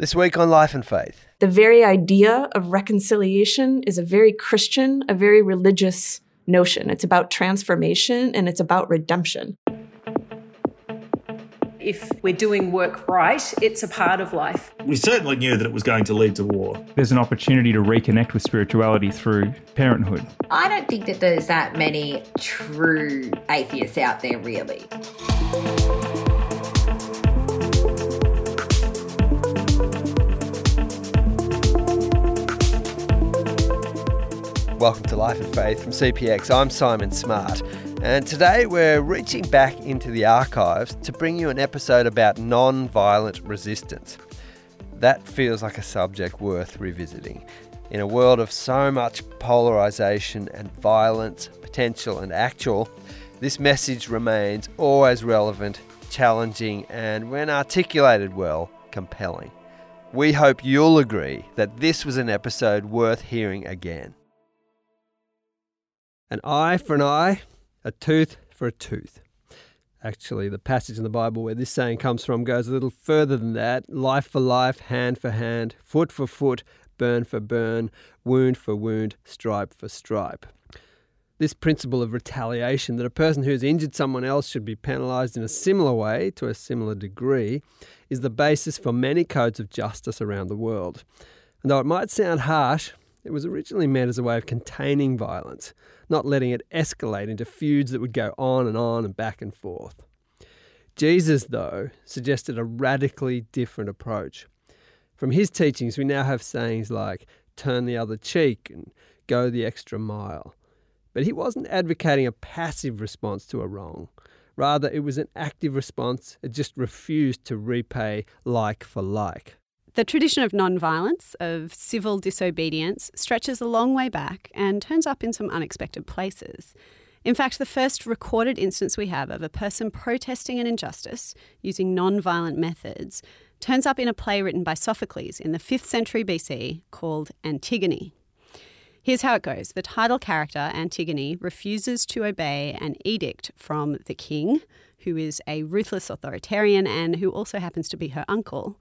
This week on Life and Faith. The very idea of reconciliation is a very Christian, a very religious notion. It's about transformation and it's about redemption. If we're doing work right, it's a part of life. We certainly knew that it was going to lead to war. There's an opportunity to reconnect with spirituality through parenthood. I don't think that there's that many true atheists out there, really. Welcome to Life and Faith from CPX. I'm Simon Smart, and today we're reaching back into the archives to bring you an episode about non-violent resistance. That feels like a subject worth revisiting. In a world of so much polarisation and violence, potential and actual, this message remains always relevant, challenging, and when articulated well, compelling. We hope you'll agree that this was an episode worth hearing again. An eye for an eye, a tooth for a tooth. Actually, the passage in the Bible where this saying comes from goes a little further than that. Life for life, hand for hand, foot for foot, burn for burn, wound for wound, stripe for stripe. This principle of retaliation, that a person who's injured someone else should be penalised in a similar way, to a similar degree, is the basis for many codes of justice around the world. And though it might sound harsh, it was originally meant as a way of containing violence, not letting it escalate into feuds that would go on and back and forth. Jesus, though, suggested a radically different approach. From his teachings, we now have sayings like, turn the other cheek and go the extra mile. But he wasn't advocating a passive response to a wrong. Rather, it was an active response. It just refused to repay like for like. The tradition of nonviolence, of civil disobedience, stretches a long way back and turns up in some unexpected places. In fact, the first recorded instance we have of a person protesting an injustice using nonviolent methods turns up in a play written by Sophocles in the 5th century BC called Antigone. Here's how it goes. The title character, Antigone, refuses to obey an edict from the king, who is a ruthless authoritarian and who also happens to be her uncle.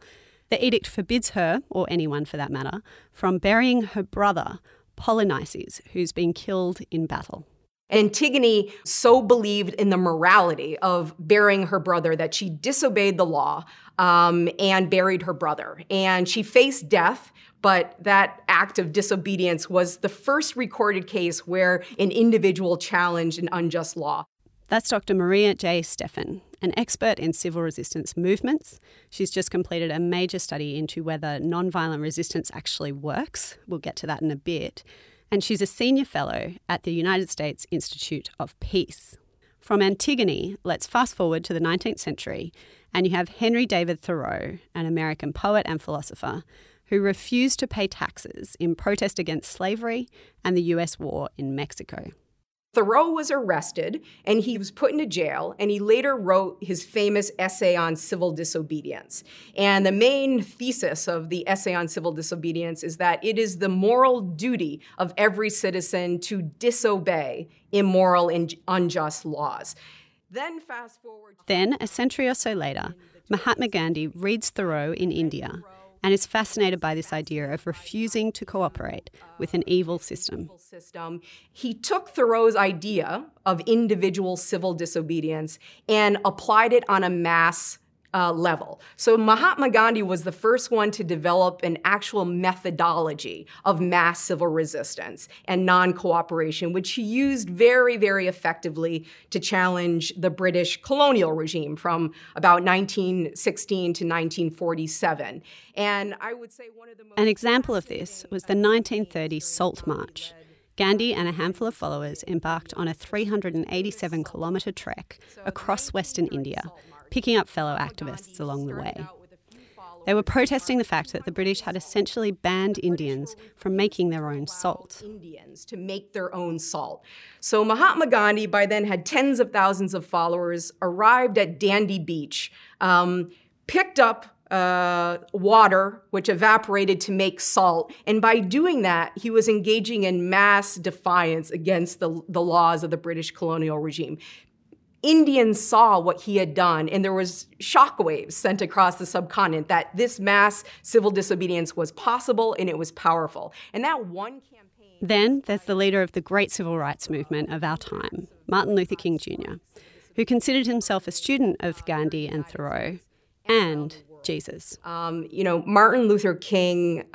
The edict forbids her, or anyone for that matter, from burying her brother, Polynices, who's been killed in battle. Antigone so believed in the morality of burying her brother that she disobeyed the law and buried her brother. And she faced death, but that act of disobedience was the first recorded case where an individual challenged an unjust law. That's Dr. Maria J. Stephan, an expert in civil resistance movements. She's just completed a major study into whether nonviolent resistance actually works. We'll get to that in a bit. And she's a senior fellow at the United States Institute of Peace. From Antigone, let's fast forward to the 19th century, and you have Henry David Thoreau, an American poet and philosopher, who refused to pay taxes in protest against slavery and the U.S. war in Mexico. Thoreau was arrested and he was put into jail, and he later wrote his famous essay on civil disobedience. And the main thesis of the essay on civil disobedience is that it is the moral duty of every citizen to disobey immoral and unjust laws. Then fast forward. Then, a century or so later, Mahatma Gandhi reads Thoreau in India and is fascinated by this idea of refusing to cooperate with an evil system. He took Thoreau's idea of individual civil disobedience and applied it on a mass level. So Mahatma Gandhi was the first one to develop an actual methodology of mass civil resistance and non-cooperation, which he used very, very effectively to challenge the British colonial regime from about 1916 to 1947. And I would say one of the most... An example of this was the 1930 Salt March. Gandhi and a handful of followers embarked on a 387-kilometre trek across western India, picking up fellow activists along the way. They were protesting the fact that the British had essentially banned Indians from making their own salt. So Mahatma Gandhi, by then, had tens of thousands of followers, arrived at Dandi Beach, picked up water, which evaporated to make salt. And by doing that, he was engaging in mass defiance against the laws of the British colonial regime. Indians saw what he had done, and there was shockwaves sent across the subcontinent that this mass civil disobedience was possible and it was powerful. And that one campaign... Then there's the leader of the great civil rights movement of our time, Martin Luther King Jr., who considered himself a student of Gandhi and Thoreau and Jesus. You know, Martin Luther King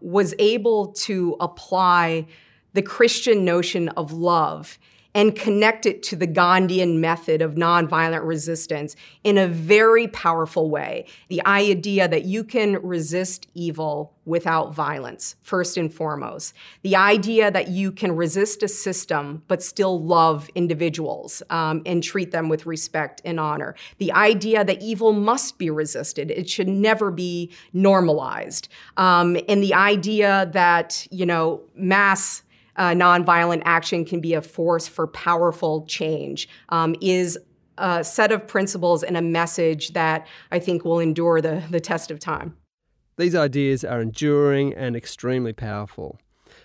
was able to apply the Christian notion of love and connect it to the Gandhian method of nonviolent resistance in a very powerful way. The idea that you can resist evil without violence, first and foremost. The idea that you can resist a system but still love individuals and treat them with respect and honor. The idea that evil must be resisted. It should never be normalized. And the idea that, you know, mass nonviolent action can be a force for powerful change is a set of principles and a message that I think will endure the test of time. These ideas are enduring and extremely powerful,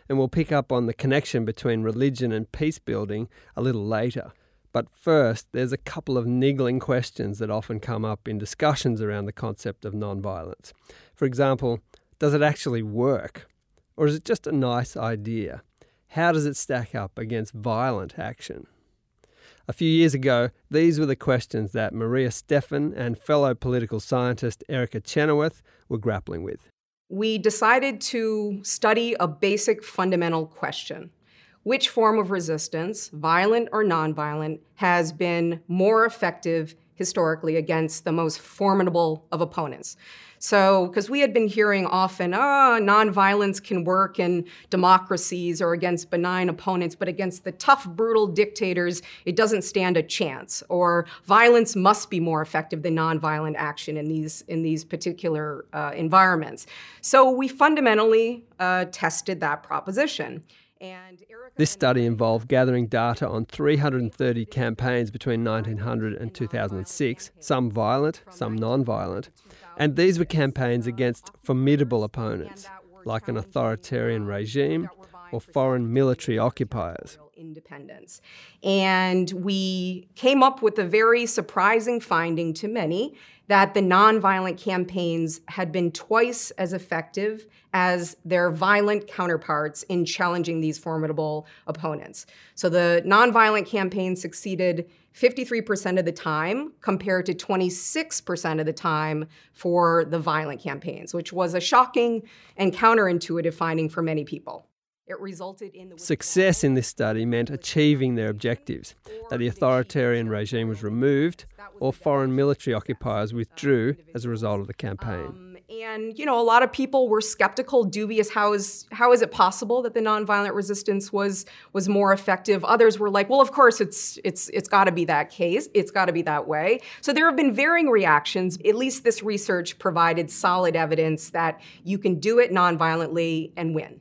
and we'll pick up on the connection between religion and peace building a little later. But first, there's a couple of niggling questions that often come up in discussions around the concept of nonviolence. For example, does it actually work? Or is it just a nice idea? How does it stack up against violent action? A few years ago, these were the questions that Maria Stephan and fellow political scientist Erica Chenoweth were grappling with. We decided to study a basic fundamental question. Which form of resistance, violent or nonviolent, has been more effective historically against the most formidable of opponents? So, because we had been hearing often, nonviolence can work in democracies or against benign opponents, but against the tough, brutal dictators, it doesn't stand a chance. Or violence must be more effective than nonviolent action in these particular environments. So we fundamentally tested that proposition. This study involved gathering data on 330 campaigns between 1900 and 2006, some violent, some non-violent, and these were campaigns against formidable opponents, like an authoritarian regime or foreign military occupiers. Independence. And we came up with a very surprising finding to many that the nonviolent campaigns had been twice as effective as their violent counterparts in challenging these formidable opponents. So the nonviolent campaign succeeded 53% of the time compared to 26% of the time for the violent campaigns, which was a shocking and counterintuitive finding for many people. It resulted in the success in this study meant achieving their objectives, that the authoritarian regime was removed or foreign military occupiers withdrew as a result of the campaign. And, you know, a lot of people were skeptical, dubious. How is it possible that the nonviolent resistance was more effective? Others were like, well, of course, it's got to be that case. It's got to be that way. So there have been varying reactions. At least this research provided solid evidence that you can do it nonviolently and win.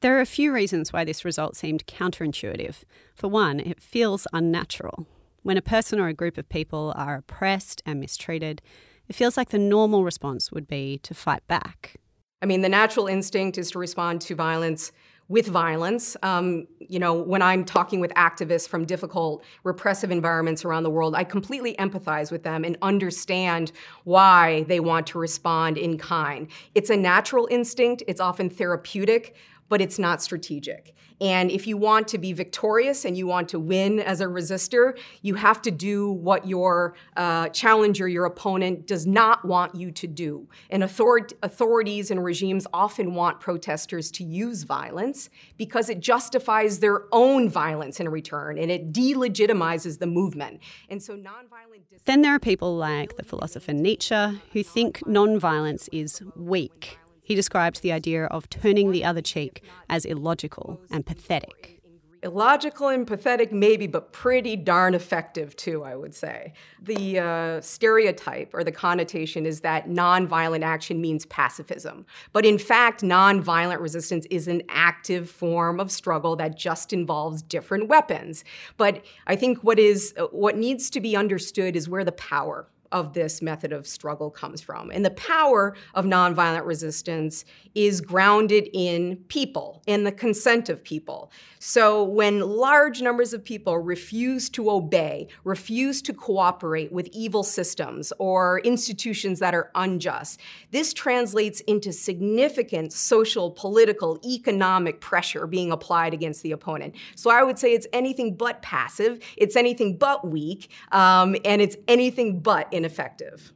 There are a few reasons why this result seemed counterintuitive. For one, it feels unnatural. When a person or a group of people are oppressed and mistreated, it feels like the normal response would be to fight back. I mean, the natural instinct is to respond to violence with violence. You know, when I'm talking with activists from difficult, repressive environments around the world, I completely empathize with them and understand why they want to respond in kind. It's a natural instinct. It's often therapeutic, but it's not strategic. And if you want to be victorious and you want to win as a resistor, you have to do what your challenger, your opponent, does not want you to do. And authorities and regimes often want protesters to use violence because it justifies their own violence in return, and it delegitimizes the movement. And so nonviolent... Then there are people like the philosopher Nietzsche who think nonviolence is weak. He described the idea of turning the other cheek as illogical and pathetic. Illogical and pathetic maybe, but pretty darn effective too, I would say. The stereotype or the connotation is that nonviolent action means pacifism. But in fact, nonviolent resistance is an active form of struggle that just involves different weapons. But I think what needs to be understood is where the power of this method of struggle comes from. And the power of nonviolent resistance is grounded in people and the consent of people. So when large numbers of people refuse to obey, refuse to cooperate with evil systems or institutions that are unjust, this translates into significant social, political, economic pressure being applied against the opponent. So I would say it's anything but passive, it's anything but weak, and it's anything but ineffective.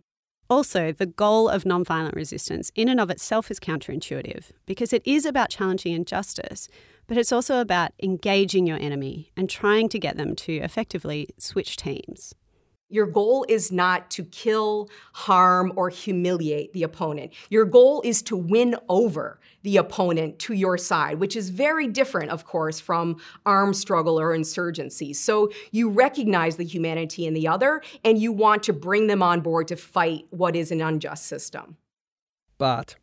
Also, the goal of nonviolent resistance in and of itself is counterintuitive because it is about challenging injustice, but it's also about engaging your enemy and trying to get them to effectively switch teams. Your goal is not to kill, harm, or humiliate the opponent. Your goal is to win over the opponent to your side, which is very different, of course, from armed struggle or insurgency. So you recognize the humanity in the other, and you want to bring them on board to fight what is an unjust system. But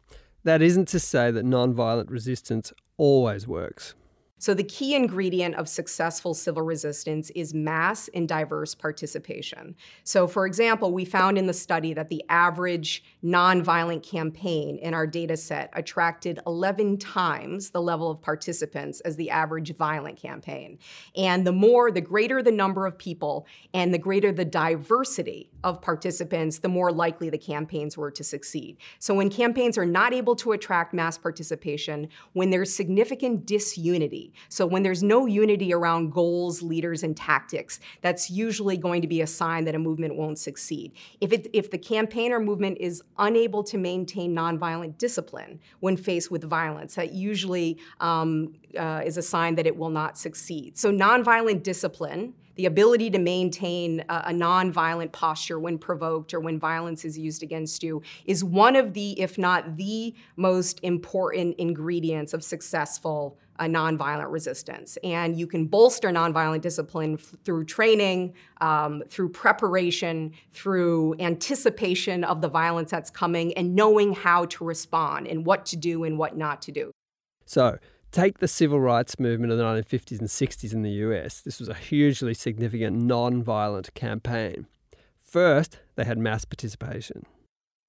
that isn't to say that nonviolent resistance always works. So the key ingredient of successful civil resistance is mass and diverse participation. So for example, we found in the study that the average nonviolent campaign in our data set attracted 11 times the level of participants as the average violent campaign. And the greater the number of people and the greater the diversity of participants, the more likely the campaigns were to succeed. So when campaigns are not able to attract mass participation, when there's significant disunity, so when there's no unity around goals, leaders, and tactics, that's usually going to be a sign that a movement won't succeed. If the campaign or movement is unable to maintain nonviolent discipline when faced with violence, that usually is a sign that it will not succeed. So nonviolent discipline, the ability to maintain a nonviolent posture when provoked or when violence is used against you, is one of the, if not the most important ingredients of successful nonviolent resistance. And you can bolster nonviolent discipline through training, through preparation, through anticipation of the violence that's coming, and knowing how to respond and what to do and what not to do. So, take the civil rights movement of the 1950s and 60s in the US. This was a hugely significant non-violent campaign. First, they had mass participation.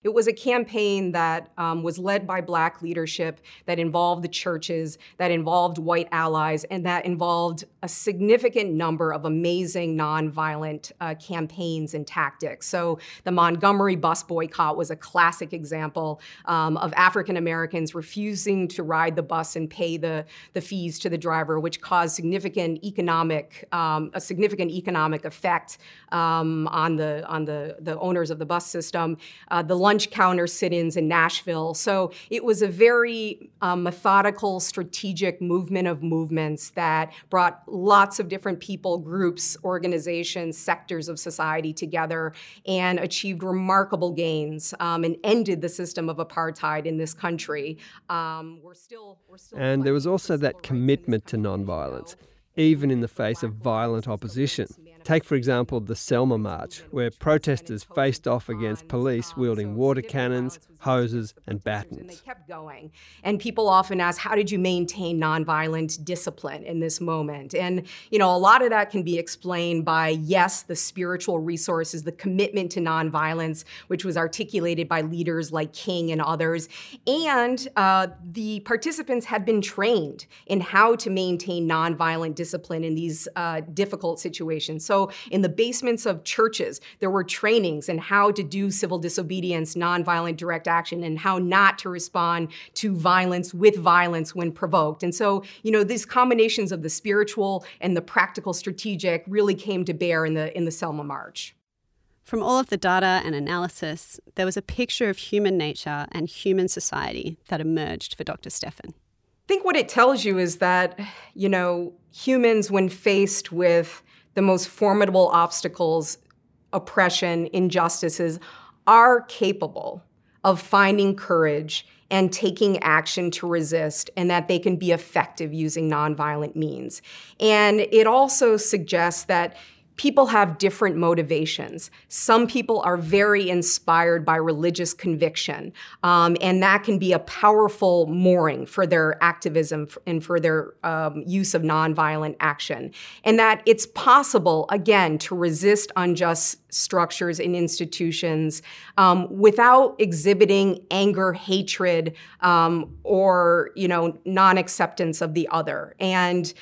It was a campaign that was led by Black leadership, that involved the churches, that involved white allies, and that involved a significant number of amazing nonviolent campaigns and tactics. So the Montgomery bus boycott was a classic example of African Americans refusing to ride the bus and pay the fees to the driver, which caused significant economic effect on the owners of the bus system. The lunch counter sit-ins in Nashville. So it was a very methodical, strategic movement of movements that brought lots of different people, groups, organizations, sectors of society together and achieved remarkable gains and ended the system of apartheid in this country. And there was also that commitment to nonviolence, even in the face of violent opposition. Take, for example, the Selma March, where protesters faced off against police wielding water cannons, hoses, and batons. And they kept going. And people often ask, how did you maintain nonviolent discipline in this moment? And, you know, a lot of that can be explained by, yes, the spiritual resources, the commitment to nonviolence, which was articulated by leaders like King and others. And the participants had been trained in how to maintain nonviolent discipline in these difficult situations. So in the basements of churches, there were trainings in how to do civil disobedience, nonviolent direct action, and how not to respond to violence with violence when provoked. And so, you know, these combinations of the spiritual and the practical strategic really came to bear in the Selma March. From all of the data and analysis, there was a picture of human nature and human society that emerged for Dr. Stephan. I think what it tells you is that, you know, humans, when faced with the most formidable obstacles, oppression, injustices, are capable of finding courage and taking action to resist, and that they can be effective using nonviolent means. And it also suggests that people have different motivations. Some people are very inspired by religious conviction, and that can be a powerful mooring for their activism and for their use of nonviolent action. And that it's possible, again, to resist unjust structures and institutions without exhibiting anger, hatred, or non-acceptance of the other. And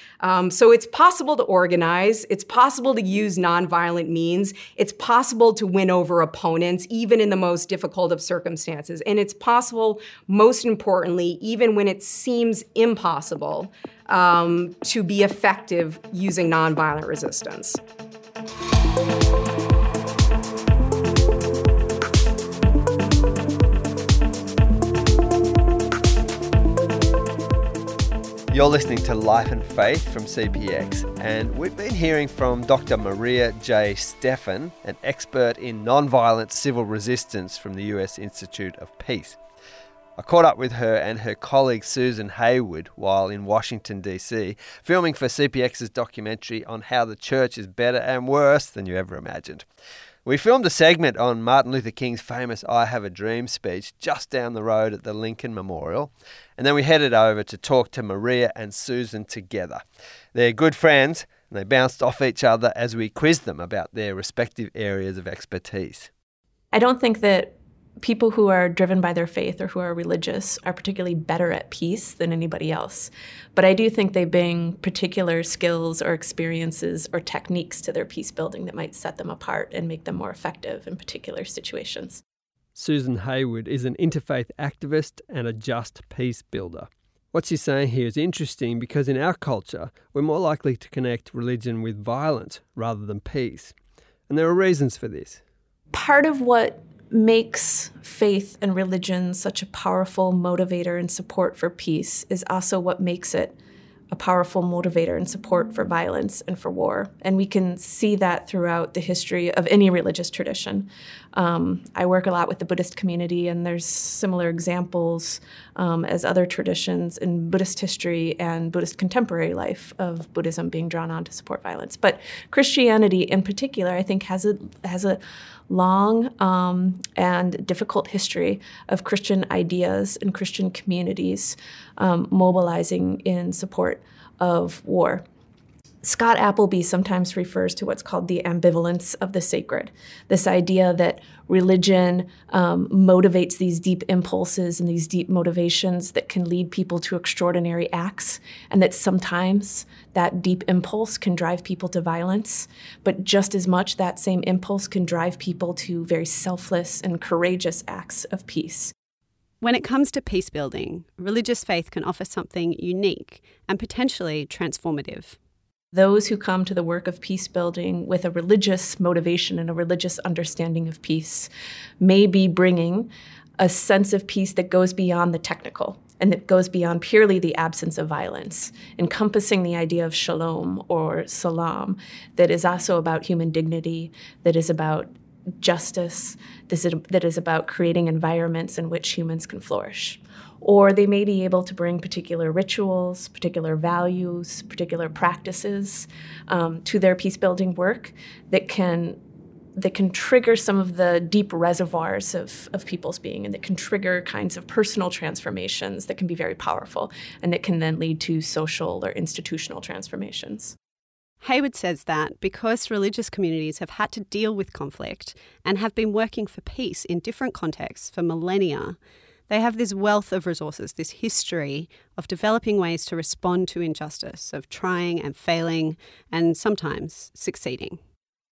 so it's possible to organize, it's possible to use nonviolent means, it's possible to win over opponents, even in the most difficult of circumstances. And it's possible, most importantly, even when it seems impossible, to be effective using nonviolent resistance. You're listening to Life and Faith from CPX, and we've been hearing from Dr. Maria J. Stephan, an expert in nonviolent civil resistance from the US Institute of Peace. I caught up with her and her colleague Susan Hayward while in Washington, D.C., filming for CPX's documentary on how the church is better and worse than you ever imagined. We filmed a segment on Martin Luther King's famous I Have a Dream speech just down the road at the Lincoln Memorial. And then we headed over to talk to Maria and Susan together. They're good friends, and they bounced off each other as we quizzed them about their respective areas of expertise. I don't think that people who are driven by their faith or who are religious are particularly better at peace than anybody else. But I do think they bring particular skills or experiences or techniques to their peace building that might set them apart and make them more effective in particular situations. Susan Hayward is an interfaith activist and a just peace builder. What she's saying here is interesting because in our culture, we're more likely to connect religion with violence rather than peace. And there are reasons for this. Part of what makes faith and religion such a powerful motivator and support for peace is also what makes it a powerful motivator and support for violence and for war. And we can see that throughout the history of any religious tradition. I work a lot with the Buddhist community, and there's similar examples as other traditions in Buddhist history and Buddhist contemporary life of Buddhism being drawn on to support violence. But Christianity in particular, I think, has a long and difficult history of Christian ideas and Christian communities mobilizing in support of war. Scott Appleby sometimes refers to what's called the ambivalence of the sacred, this idea that religion motivates these deep impulses and these deep motivations that can lead people to extraordinary acts, and that sometimes that deep impulse can drive people to violence, but just as much that same impulse can drive people to very selfless and courageous acts of peace. When it comes to peace building, religious faith can offer something unique and potentially transformative. Those who come to the work of peace building with a religious motivation and a religious understanding of peace may be bringing a sense of peace that goes beyond the technical and that goes beyond purely the absence of violence, encompassing the idea of shalom or salam that is also about human dignity, that is about justice, that is about creating environments in which humans can flourish. Or they may be able to bring particular rituals, particular values, particular practices to their peace-building work that can trigger some of the deep reservoirs of people's being, and that can trigger kinds of personal transformations that can be very powerful and that can then lead to social or institutional transformations. Hayward says that because religious communities have had to deal with conflict and have been working for peace in different contexts for millennia, they have this wealth of resources, this history of developing ways to respond to injustice, of trying and failing and sometimes succeeding.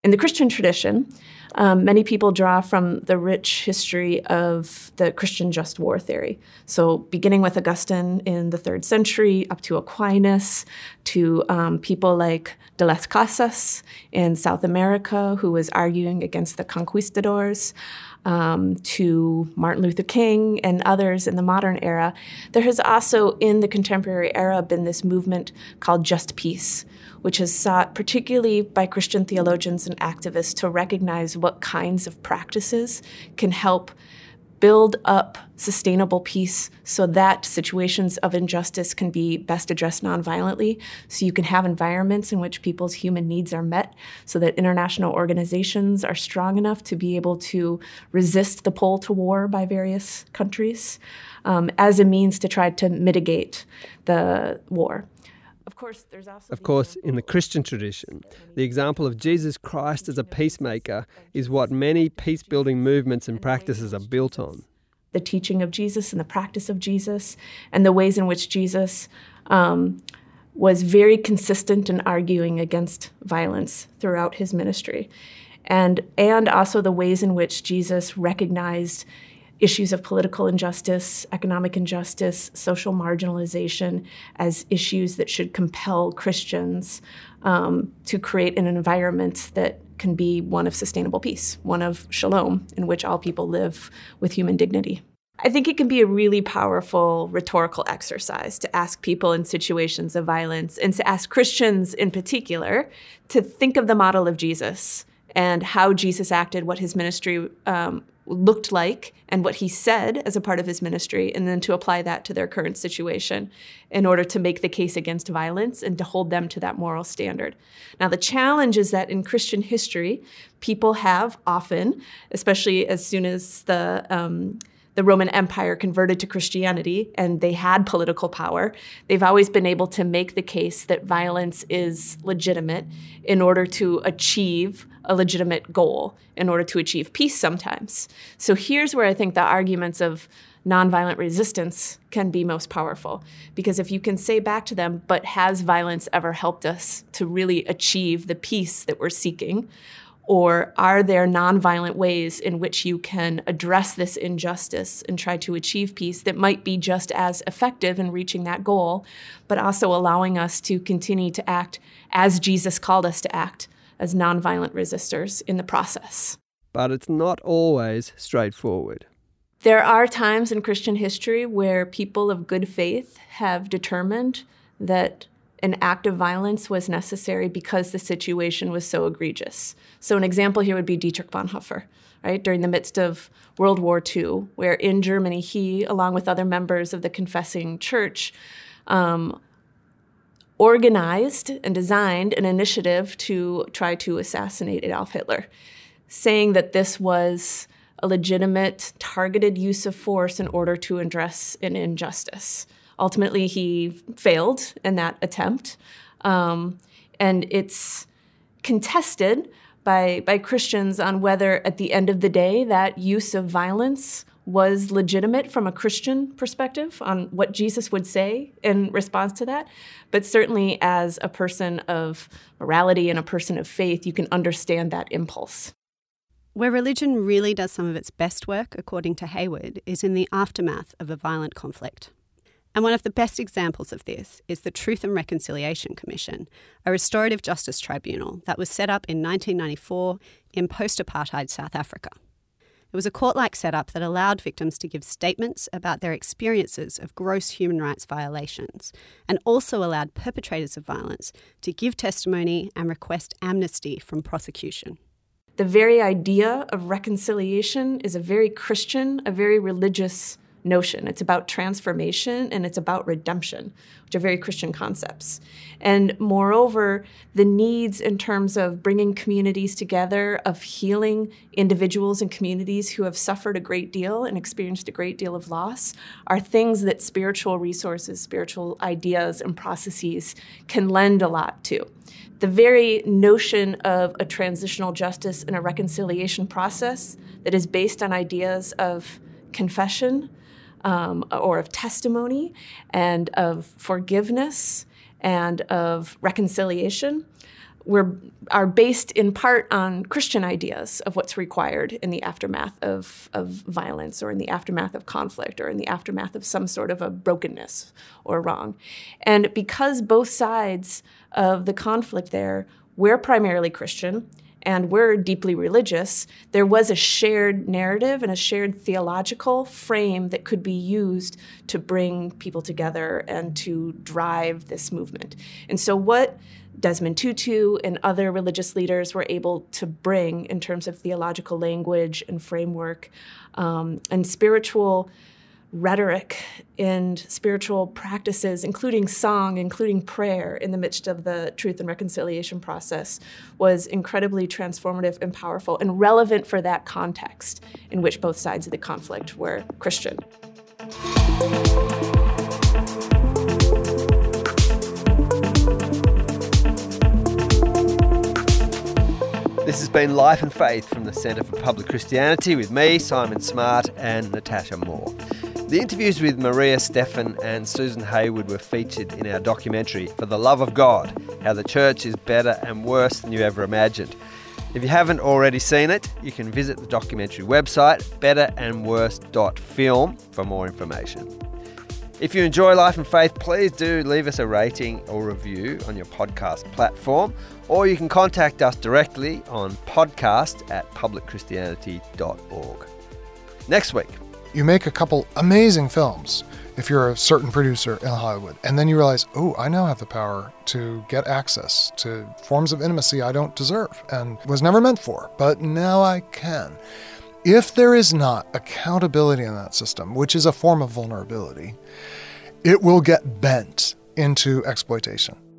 In the Christian tradition, many people draw from the rich history of the Christian just war theory. So beginning with Augustine in the 3rd century, up to Aquinas, to people like de las Casas in South America, who was arguing against the conquistadors, to Martin Luther King and others in the modern era. There has also, in the contemporary era, been this movement called just peace, which is sought particularly by Christian theologians and activists to recognize what kinds of practices can help build up sustainable peace so that situations of injustice can be best addressed nonviolently, so you can have environments in which people's human needs are met, so that international organizations are strong enough to be able to resist the pull to war by various countries as a means to try to mitigate the war. Of course, in the Christian tradition, the example of Jesus Christ as a peacemaker is what many peace-building movements and practices are built on. The teaching of Jesus and the practice of Jesus and the ways in which Jesus was very consistent in arguing against violence throughout his ministry. And also the ways in which Jesus recognized issues of political injustice, economic injustice, social marginalization as issues that should compel Christians to create an environment that can be one of sustainable peace, one of shalom, in which all people live with human dignity. I think it can be a really powerful rhetorical exercise to ask people in situations of violence, and to ask Christians in particular, to think of the model of Jesus and how Jesus acted, what his ministry looked like, and what he said as a part of his ministry, and then to apply that to their current situation in order to make the case against violence and to hold them to that moral standard. Now, the challenge is that in Christian history, people have often, especially as soon as the Roman Empire converted to Christianity and they had political power, they've always been able to make the case that violence is legitimate in order to achieve a legitimate goal, in order to achieve peace sometimes. So here's where I think the arguments of nonviolent resistance can be most powerful, because if you can say back to them, but has violence ever helped us to really achieve the peace that we're seeking? Or are there nonviolent ways in which you can address this injustice and try to achieve peace that might be just as effective in reaching that goal, but also allowing us to continue to act as Jesus called us to act, as nonviolent resistors in the process? But it's not always straightforward. There are times in Christian history where people of good faith have determined that an act of violence was necessary because the situation was so egregious. So an example here would be Dietrich Bonhoeffer, right? During the midst of World War II, where in Germany, he, along with other members of the Confessing Church, organized and designed an initiative to try to assassinate Adolf Hitler, saying that this was a legitimate, targeted use of force in order to address an injustice. Ultimately, he failed in that attempt, and it's contested by Christians on whether, at the end of the day, that use of violence was legitimate from a Christian perspective on what Jesus would say in response to that. But certainly, as a person of morality and a person of faith, you can understand that impulse. Where religion really does some of its best work, according to Hayward, is in the aftermath of a violent conflict. And one of the best examples of this is the Truth and Reconciliation Commission, a restorative justice tribunal that was set up in 1994 in post-apartheid South Africa. It was a court-like setup that allowed victims to give statements about their experiences of gross human rights violations, and also allowed perpetrators of violence to give testimony and request amnesty from prosecution. The very idea of reconciliation is a very Christian, a very religious notion. It's about transformation and it's about redemption, which are very Christian concepts. And moreover, the needs in terms of bringing communities together, of healing individuals and communities who have suffered a great deal and experienced a great deal of loss, are things that spiritual resources, spiritual ideas and processes can lend a lot to. The very notion of a transitional justice and a reconciliation process that is based on ideas of confession, or of testimony, and of forgiveness, and of reconciliation, are based in part on Christian ideas of what's required in the aftermath of violence, or in the aftermath of conflict, or in the aftermath of some sort of a brokenness or wrong. And because both sides of the conflict there were primarily Christian, and we're deeply religious, there was a shared narrative and a shared theological frame that could be used to bring people together and to drive this movement. And so what Desmond Tutu and other religious leaders were able to bring in terms of theological language and framework, and spiritual rhetoric and spiritual practices, including song, including prayer, in the midst of the Truth and Reconciliation process, was incredibly transformative and powerful and relevant for that context in which both sides of the conflict were Christian. This has been Life and Faith from the Centre for Public Christianity with me, Simon Smart, and Natasha Moore. The interviews with Maria Stephan and Susan Hayward were featured in our documentary, For the Love of God, How the Church is Better and Worse Than You Ever Imagined. If you haven't already seen it, you can visit the documentary website, betterandworse.film, for more information. If you enjoy Life and Faith, please do leave us a rating or review on your podcast platform, or you can contact us directly on podcast@publicchristianity.org. Next week. You make a couple amazing films if you're a certain producer in Hollywood, and then you realize, oh, I now have the power to get access to forms of intimacy I don't deserve and was never meant for, but now I can. If there is not accountability in that system, which is a form of vulnerability, it will get bent into exploitation.